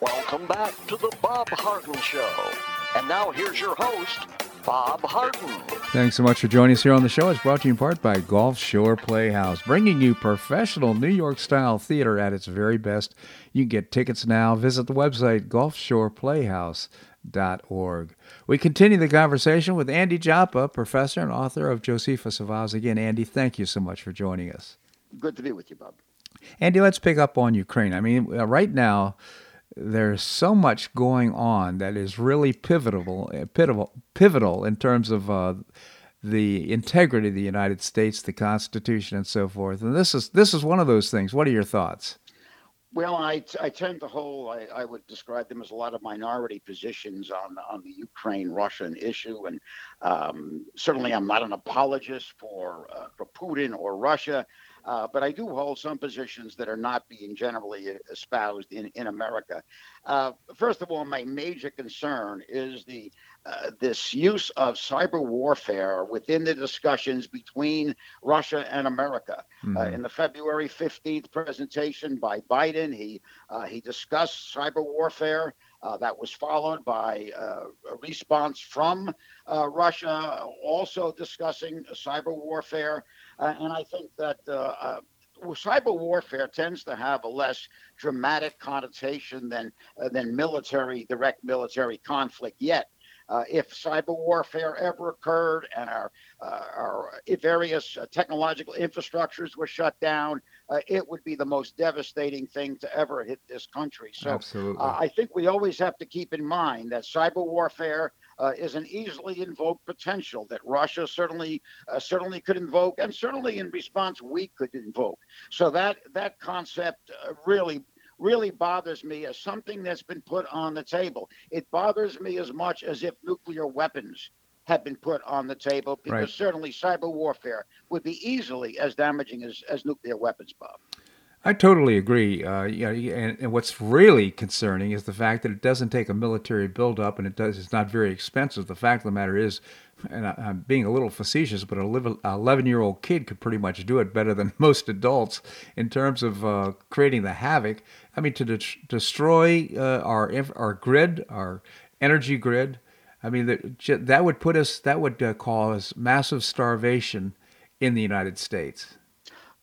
Welcome back to the Bob Harden Show. And now here's your host, Bob Harden. Thanks so much for joining us here on the show. It's brought to you in part by Gulf Shore Playhouse, bringing you professional New York-style theater at its very best. You can get tickets now. Visit the website, gulf shore playhouse dot org. We continue the conversation with Andy Joppa, professor and author of Josephus of Oz. Again, Andy, thank you so much for joining us. Good to be with you, Bob. Andy, let's pick up on Ukraine. I mean, right now, there's so much going on that is really pivotal, pivotal, pivotal in terms of uh, the integrity of the United States, the Constitution, and so forth. And this is this is one of those things. What are your thoughts? Well, I, I tend to hold, I, I would describe them as a lot of minority positions on, on the Ukraine-Russian issue. And um, certainly I'm not an apologist for, uh, for Putin or Russia, uh, but I do hold some positions that are not being generally espoused in, in America. Uh, first of all, my major concern is the uh, this use of cyber warfare within the discussions between Russia and America. Mm-hmm. Uh, in the February fifteenth presentation by Biden, he uh, he discussed cyber warfare. Uh, that was followed by uh, a response from uh, Russia, also discussing cyber warfare. Uh, and I think that uh, uh, cyber warfare tends to have a less dramatic connotation than uh, than military, direct military conflict yet. Uh, if cyber warfare ever occurred and our, uh, our various uh, technological infrastructures were shut down, uh, it would be the most devastating thing to ever hit this country. So uh, I think we always have to keep in mind that cyber warfare uh, is an easily invoked potential that Russia certainly uh, certainly could invoke, and certainly in response we could invoke. So that, that concept uh, really really bothers me as something that's been put on the table. It bothers me as much as if nuclear weapons have been put on the table, because right. certainly cyber warfare would be easily as damaging as, as nuclear weapons, Bob. I totally agree. Uh, you know, and, and what's really concerning is the fact that it doesn't take a military buildup, and it does. It's not very expensive. The fact of the matter is, and I, I'm being a little facetious, but an eleven-year-old kid could pretty much do it better than most adults in terms of uh, creating the havoc. I mean, to de- destroy uh, our our grid, our energy grid. I mean, that that would put us. That would uh, cause massive starvation in the United States.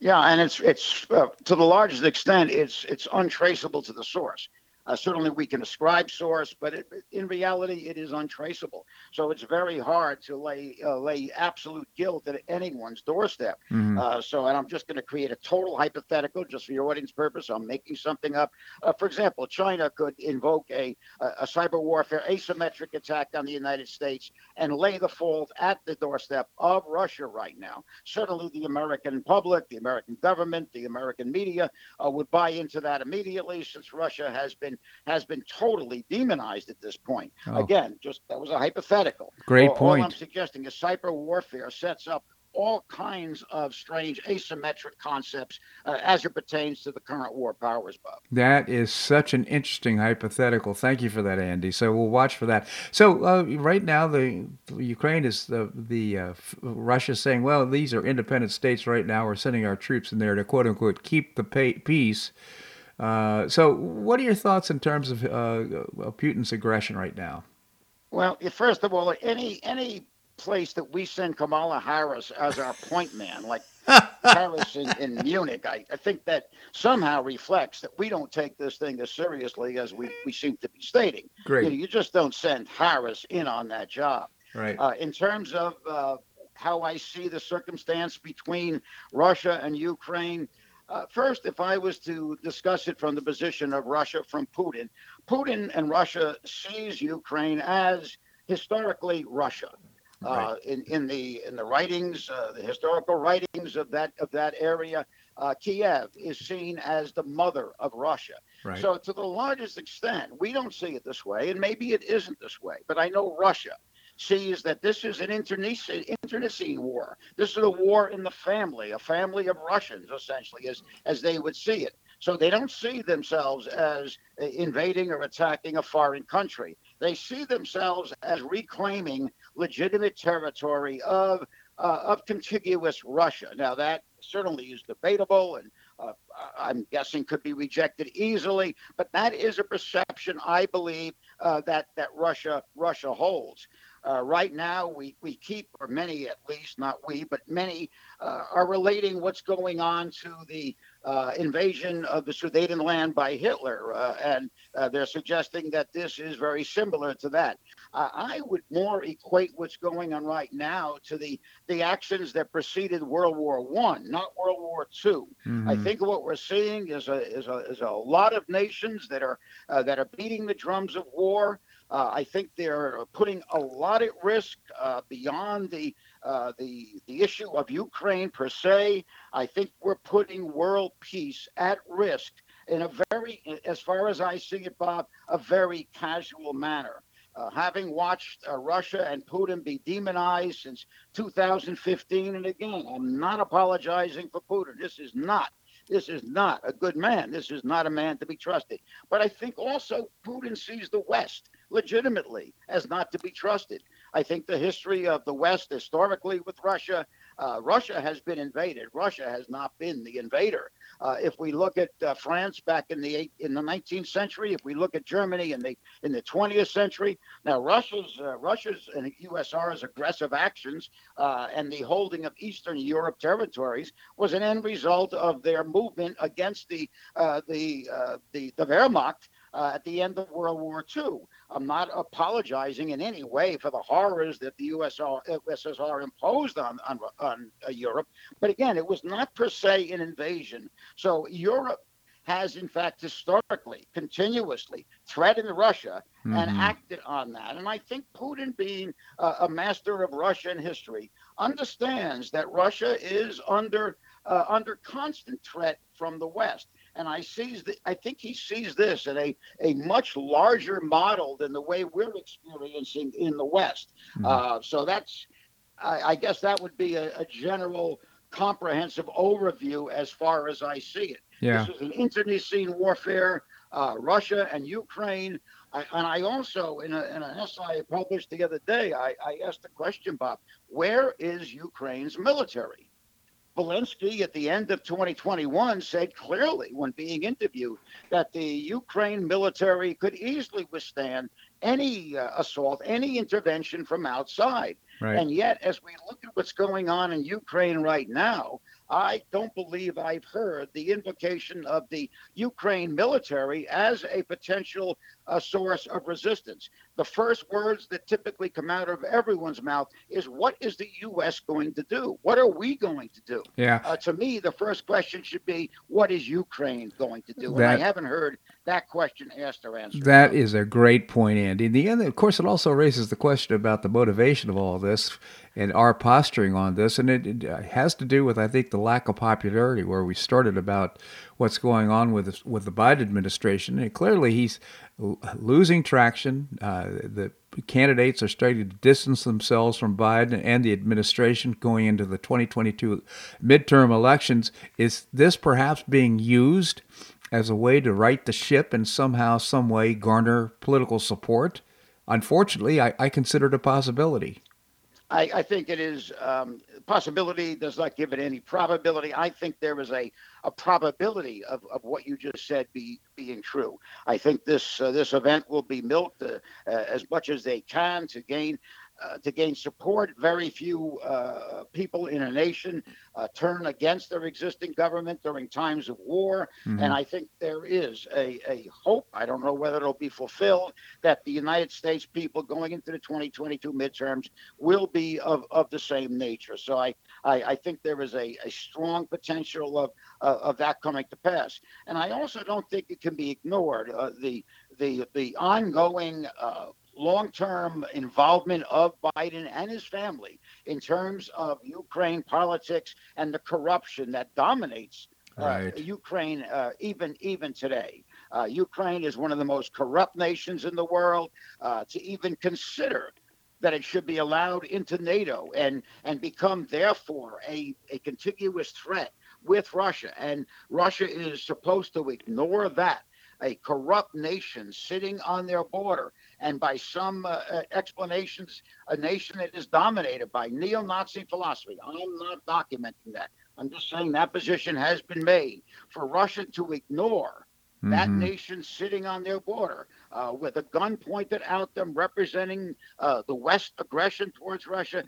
Yeah, and it's it's uh, to the largest extent, it's it's untraceable to the source. Uh, certainly, we can ascribe source, but it, in reality, it is untraceable. So it's very hard to lay uh, lay absolute guilt at anyone's doorstep. Mm-hmm. Uh, so, and I'm just going to create a total hypothetical just for your audience purpose. I'm making something up. Uh, for example, China could invoke a, a cyber warfare asymmetric attack on the United States and lay the fault at the doorstep of Russia right now. Certainly, the American public, the American government, the American media uh, would buy into that immediately, since Russia has been has been totally demonized at this point. Oh. Again, just that was a hypothetical. Great all, point. All I'm suggesting is cyber warfare sets up all kinds of strange asymmetric concepts uh, as it pertains to the current war powers, Bob. That is such an interesting hypothetical. Thank you for that, Andy. So we'll watch for that. So uh, right now, the, the Ukraine is the the uh, Russia saying, well, these are independent states right now. We're sending our troops in there to quote unquote keep the pay- peace. Uh, so what are your thoughts in terms of uh, Putin's aggression right now? Well, first of all, any any place that we send Kamala Harris as our point man, like Harris in, in Munich, I, I think that somehow reflects that we don't take this thing as seriously as we, we seem to be stating. Great. You know, you just don't send Harris in on that job. Right. Uh, in terms of uh, how I see the circumstance between Russia and Ukraine, Uh, first, if I was to discuss it from the position of Russia, from Putin, Putin and Russia sees Ukraine as historically Russia. Right. Uh, in, in the in the writings, uh, the historical writings of that of that area, uh, Kiev is seen as the mother of Russia. Right. So to the largest extent, we don't see it this way, and maybe it isn't this way, but I know Russia sees that this is an internecine war. This is a war in the family, a family of Russians, essentially, as, as they would see it. So they don't see themselves as invading or attacking a foreign country. They see themselves as reclaiming legitimate territory of uh, of contiguous Russia. Now, that certainly is debatable and Uh, I'm guessing could be rejected easily, but that is a perception I believe uh, that that Russia Russia holds. Uh, right now, we, we keep, or many at least, not we, but many uh, are relating what's going on to the uh, invasion of the Sudetenland by Hitler. Uh, and uh, they're suggesting that this is very similar to that. Uh, I would more equate what's going on right now to the, the actions that preceded World War One, not World War Two. Mm-hmm. I think what we're seeing is a is a is a lot of nations that are uh, that are beating the drums of war. Uh, I think they're putting a lot at risk uh, beyond the uh, the the issue of Ukraine per se. I think we're putting world peace at risk in a very, as far as I see it, Bob, a very casual manner. Uh, having watched uh, Russia and Putin be demonized since two thousand fifteen, and again, I'm not apologizing for Putin. This is not, this is not a good man. This is not a man to be trusted. But I think also Putin sees the West legitimately as not to be trusted. I think the history of the West historically with Russia, uh, Russia has been invaded. Russia has not been the invader. Uh, if we look at uh, France back in the eight, in the nineteenth century, if we look at Germany in the in the twentieth century, now Russia's uh, Russia's and U S S R's aggressive actions uh, and the holding of Eastern Europe territories was an end result of their movement against the uh, the, uh, the the Wehrmacht. Uh, at the end of World War Two. I'm not apologizing in any way for the horrors that the U S S R imposed on, on, on uh, Europe. But again, it was not per se an invasion. So Europe has, in fact, historically, continuously threatened Russia mm-hmm. and acted on that. And I think Putin, being uh, a master of Russian history, understands that Russia is under uh, under constant threat from the West. And I sees the, I think he sees this in a, a much larger model than the way we're experiencing in the West. Mm-hmm. Uh, so that's, I, I guess that would be a, a general comprehensive overview as far as I see it. Yeah. This is an internecine warfare, uh, Russia and Ukraine. I, and I also, in, a, in an essay I published the other day, I, I asked the question, Bob, where is Ukraine's military? Zelensky at the end of twenty twenty-one said clearly when being interviewed that the Ukraine military could easily withstand any uh, assault, any intervention from outside. Right. And yet, as we look at what's going on in Ukraine right now, I don't believe I've heard the invocation of the Ukraine military as a potential uh, source of resistance. The first words that typically come out of everyone's mouth is, what is the U S going to do? What are we going to do? Yeah. Uh, to me, the first question should be, what is Ukraine going to do? That, and I haven't heard that question asked or answered. That is a great point, Andy. In the end, of course, it also raises the question about the motivation of all this and our posturing on this. And it, it has to do with, I think, the lack of popularity where we started about what's going on with the, with the Biden administration. And clearly he's l- losing traction. Uh, the candidates are starting to distance themselves from Biden and the administration going into the twenty twenty-two midterm elections. Is this perhaps being used as a way to right the ship and somehow, some way garner political support? Unfortunately, I, I consider it a possibility. I, I think it is um, possibility does not give it any probability. I think there is a, a probability of, of what you just said be, being true. I think this uh, this event will be milked uh, uh, as much as they can to gain uh, to gain support. Very few uh, people in a nation uh, turn against their existing government during times of war. Mm-hmm. And I think there is a, a hope. I don't know whether it'll be fulfilled, that the United States people going into the twenty twenty-two midterms will be of, of the same nature. So I, I, I think there is a, a strong potential of, uh, of that coming to pass. And I also don't think it can be ignored. Uh, the, the, the ongoing uh, long-term involvement of Biden and his family in terms of Ukraine politics and the corruption that dominates uh, right. Ukraine uh, even even today. Uh, Ukraine is one of the most corrupt nations in the world. Uh, to even consider that it should be allowed into NATO and, and become, therefore, a, a contiguous threat with Russia. And Russia is supposed to ignore that. A corrupt nation sitting on their border, and by some uh, explanations, a nation that is dominated by neo-Nazi philosophy. I'm not documenting that. I'm just saying that position has been made. For Russia to ignore mm-hmm. that nation sitting on their border, uh, with a gun pointed at them, representing uh, the West's aggression towards Russia.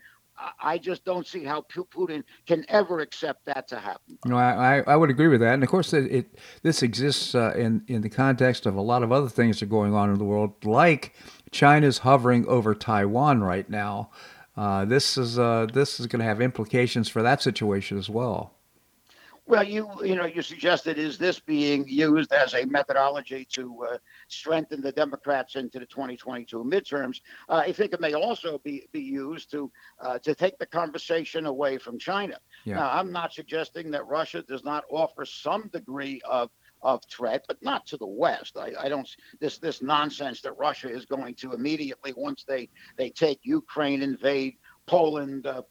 I just don't see how Putin can ever accept that to happen. No, I, I would agree with that. And of course, it, it this exists uh, in, in the context of a lot of other things that are going on in the world, like China's hovering over Taiwan right now. Uh, this is uh, this is going to have implications for that situation as well. Well, you you know, you suggested, is this being used as a methodology to uh, strengthen the Democrats into the twenty twenty-two midterms? Uh, I think it may also be, be used to uh, to take the conversation away from China. Yeah. Now, I'm not suggesting that Russia does not offer some degree of of threat, but not to the West. I, I don't this this nonsense that Russia is going to immediately, once they they take Ukraine, invade Poland, uh,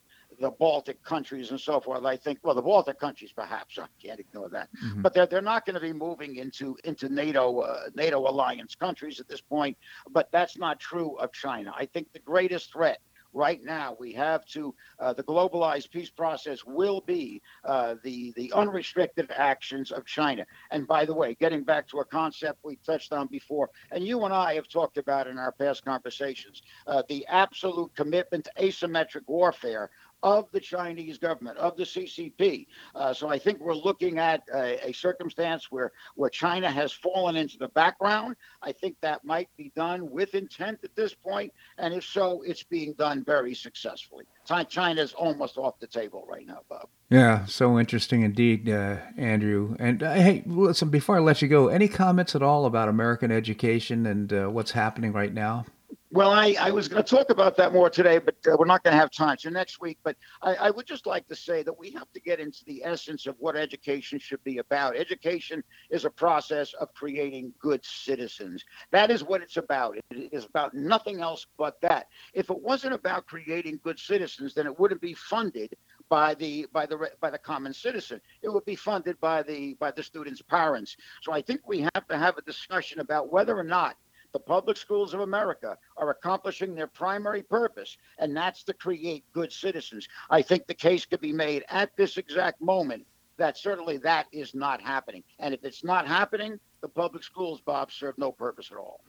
the Baltic countries and so forth. I think, well, the Baltic countries, perhaps, I can't ignore that, mm-hmm. but they're, they're not going to be moving into, into NATO, uh, NATO alliance countries at this point, but that's not true of China. I think the greatest threat right now we have to uh, the globalized peace process will be uh, the, the unrestricted actions of China. And by the way, getting back to a concept we touched on before, and you and I have talked about in our past conversations, uh, the absolute commitment to asymmetric warfare of the Chinese government, of the C C P. Uh, so I think we're looking at a, a circumstance where, where China has fallen into the background. I think that might be done with intent at this point, and if so, it's being done very successfully. China's almost off the table right now, Bob. Yeah, so interesting indeed, uh, Andrew. And uh, hey, listen, before I let you go, any comments at all about American education and uh, what's happening right now? Well, I, I was going to talk about that more today, but uh, we're not going to have time. So next week. But I, I would just like to say that we have to get into the essence of what education should be about. Education is a process of creating good citizens. That is what it's about. It is about nothing else but that. If it wasn't about creating good citizens, then it wouldn't be funded by the by the by the common citizen. It would be funded by the by the students' parents. So I think we have to have a discussion about whether or not the public schools of America are accomplishing their primary purpose, and that's to create good citizens. I think the case could be made at this exact moment that certainly that is not happening. And if it's not happening, the public schools, Bob, serve no purpose at all.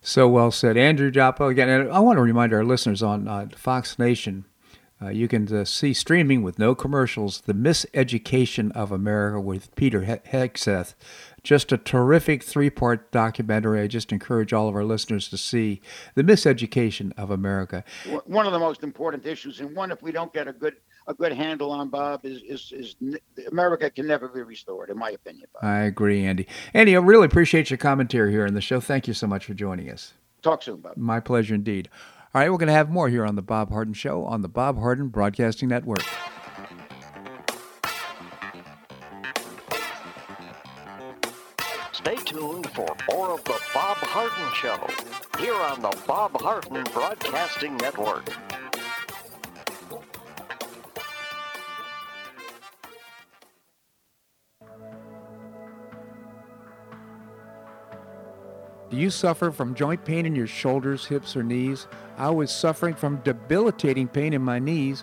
So well said. Andrew Joppa, again, and I want to remind our listeners on uh, Fox Nation, uh, you can uh, see streaming with no commercials, The Miseducation of America with Peter he- Hegseth. Just a terrific three-part documentary. I just encourage all of our listeners to see The Miseducation of America. One of the most important issues, and one if we don't get a good a good handle on, Bob, is is, is America can never be restored, in my opinion, Bob. I agree, Andy. Andy, I really appreciate your commentary here on the show. Thank you so much for joining us. Talk soon, Bob. My pleasure indeed. All right, we're going to have more here on The Bob Harden Show on the Bob Harden Broadcasting Network. Stay tuned for more of The Bob Harden Show here on the Bob Harden Broadcasting Network. Do you suffer from joint pain in your shoulders, hips, or knees? I was suffering from debilitating pain in my knees.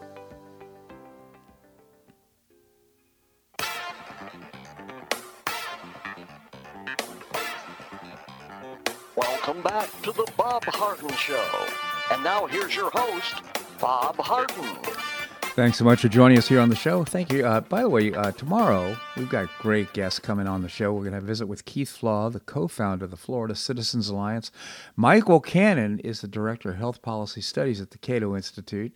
Welcome back to the Bob Harden Show. And now here's your host, Bob Harden. Thanks so much for joining us here on the show. Thank you. Uh, by the way, uh, tomorrow we've got great guests coming on the show. We're going to have a visit with Keith Flaw, the co-founder of the Florida Citizens Alliance. Michael Cannon is the director of health policy studies at the Cato Institute.